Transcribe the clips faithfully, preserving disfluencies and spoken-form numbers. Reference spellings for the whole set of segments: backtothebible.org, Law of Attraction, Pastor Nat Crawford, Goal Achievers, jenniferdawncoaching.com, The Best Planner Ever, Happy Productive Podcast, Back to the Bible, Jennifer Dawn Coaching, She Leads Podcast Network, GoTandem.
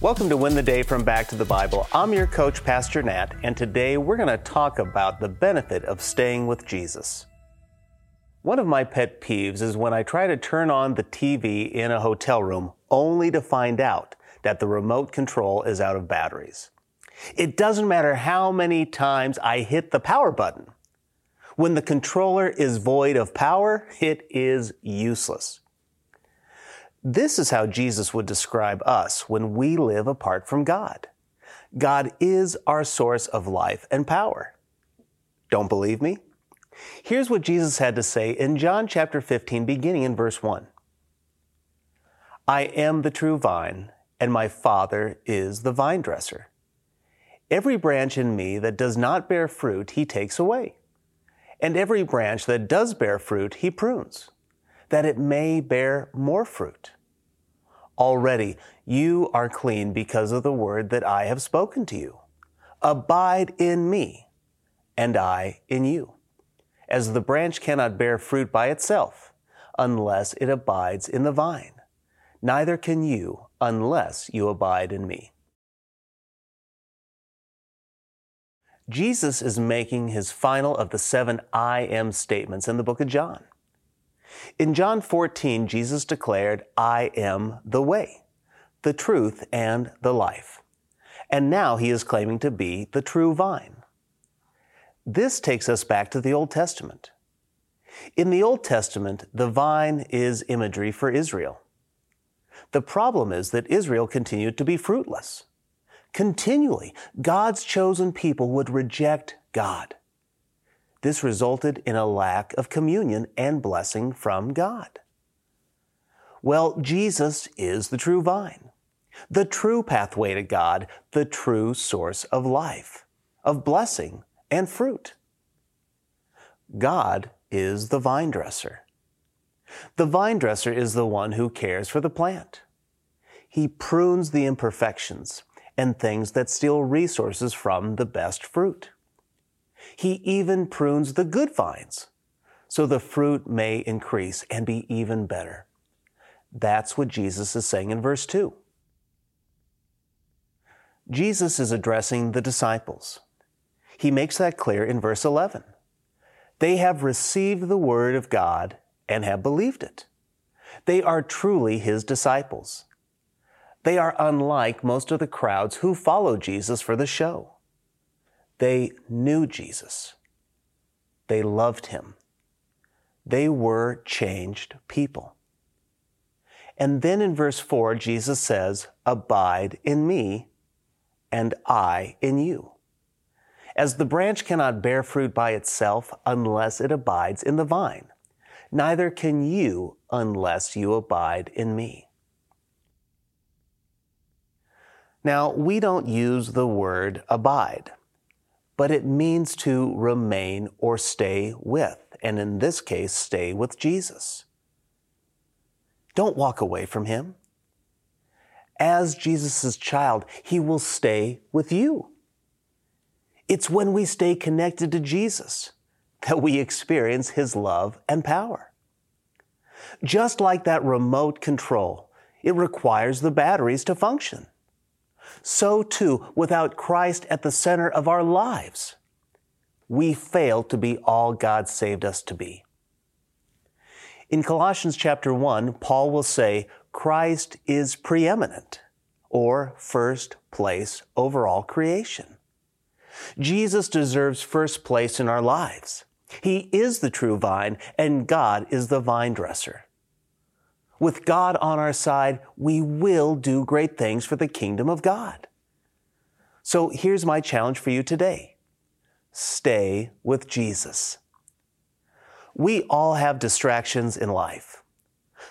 Welcome to Win the Day from Back to the Bible. I'm your coach, Pastor Nat, and today we're going to talk about the benefit of staying with Jesus. One of my pet peeves is when I try to turn on the T V in a hotel room only to find out that the remote control is out of batteries. It doesn't matter how many times I hit the power button. When the controller is void of power, it is useless. This is how Jesus would describe us when we live apart from God. God is our source of life and power. Don't believe me? Here's what Jesus had to say in John chapter fifteen, beginning in verse one. I am the true vine, and my Father is the vine dresser. Every branch in me that does not bear fruit, he takes away. And every branch that does bear fruit, he prunes, that it may bear more fruit. Already you are clean because of the word that I have spoken to you. Abide in me, and I in you. As the branch cannot bear fruit by itself, unless it abides in the vine, neither can you unless you abide in me. Jesus is making his final of the seven I am statements in the book of John. In John fourteen, Jesus declared, I am the way, the truth, and the life. And now he is claiming to be the true vine. This takes us back to the Old Testament. In the Old Testament, the vine is imagery for Israel. The problem is that Israel continued to be fruitless. Continually, God's chosen people would reject God. This resulted in a lack of communion and blessing from God. Well, Jesus is the true vine, the true pathway to God, the true source of life, of blessing and fruit. God is the vine dresser. The vine dresser is the one who cares for the plant. He prunes the imperfections and things that steal resources from the best fruit. He even prunes the good vines, so the fruit may increase and be even better. That's what Jesus is saying in verse two. Jesus is addressing the disciples. He makes that clear in verse eleven. They have received the word of God and have believed it. They are truly his disciples. They are unlike most of the crowds who follow Jesus for the show. They knew Jesus. They loved him. They were changed people. And then in verse four, Jesus says, abide in me, and I in you. As the branch cannot bear fruit by itself unless it abides in the vine, neither can you unless you abide in me. Now, we don't use the word abide, but it means to remain or stay with, and in this case, stay with Jesus. Don't walk away from him. As Jesus' child, he will stay with you. It's when we stay connected to Jesus that we experience his love and power. Just like that remote control, it requires the batteries to function. So too, without Christ at the center of our lives, we fail to be all God saved us to be. In Colossians chapter one, Paul will say, Christ is preeminent, or first place over all creation. Jesus deserves first place in our lives. He is the true vine, and God is the vine dresser. With God on our side, we will do great things for the kingdom of God. So here's my challenge for you today. Stay with Jesus. We all have distractions in life.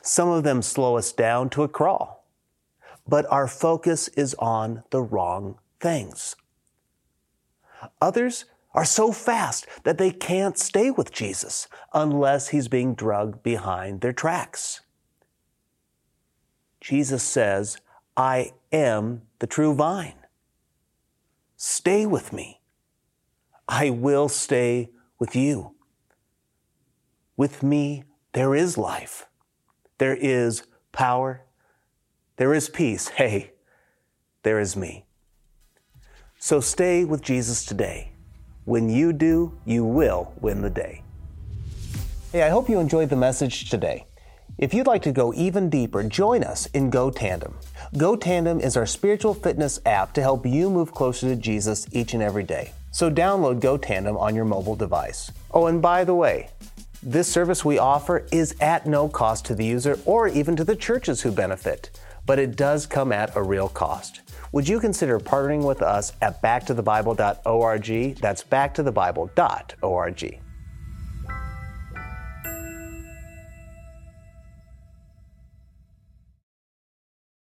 Some of them slow us down to a crawl, but our focus is on the wrong things. Others are so fast that they can't stay with Jesus unless he's being dragged behind their tracks. Jesus says, I am the true vine. Stay with me. I will stay with you. With me, there is life. There is power. There is peace. Hey, there is me. So stay with Jesus today. When you do, you will win the day. Hey, I hope you enjoyed the message today. If you'd like to go even deeper, join us in GoTandem. GoTandem is our spiritual fitness app to help you move closer to Jesus each and every day. So download GoTandem on your mobile device. Oh, and by the way, this service we offer is at no cost to the user or even to the churches who benefit, but it does come at a real cost. Would you consider partnering with us at back to the bible dot org? That's back to the bible dot org.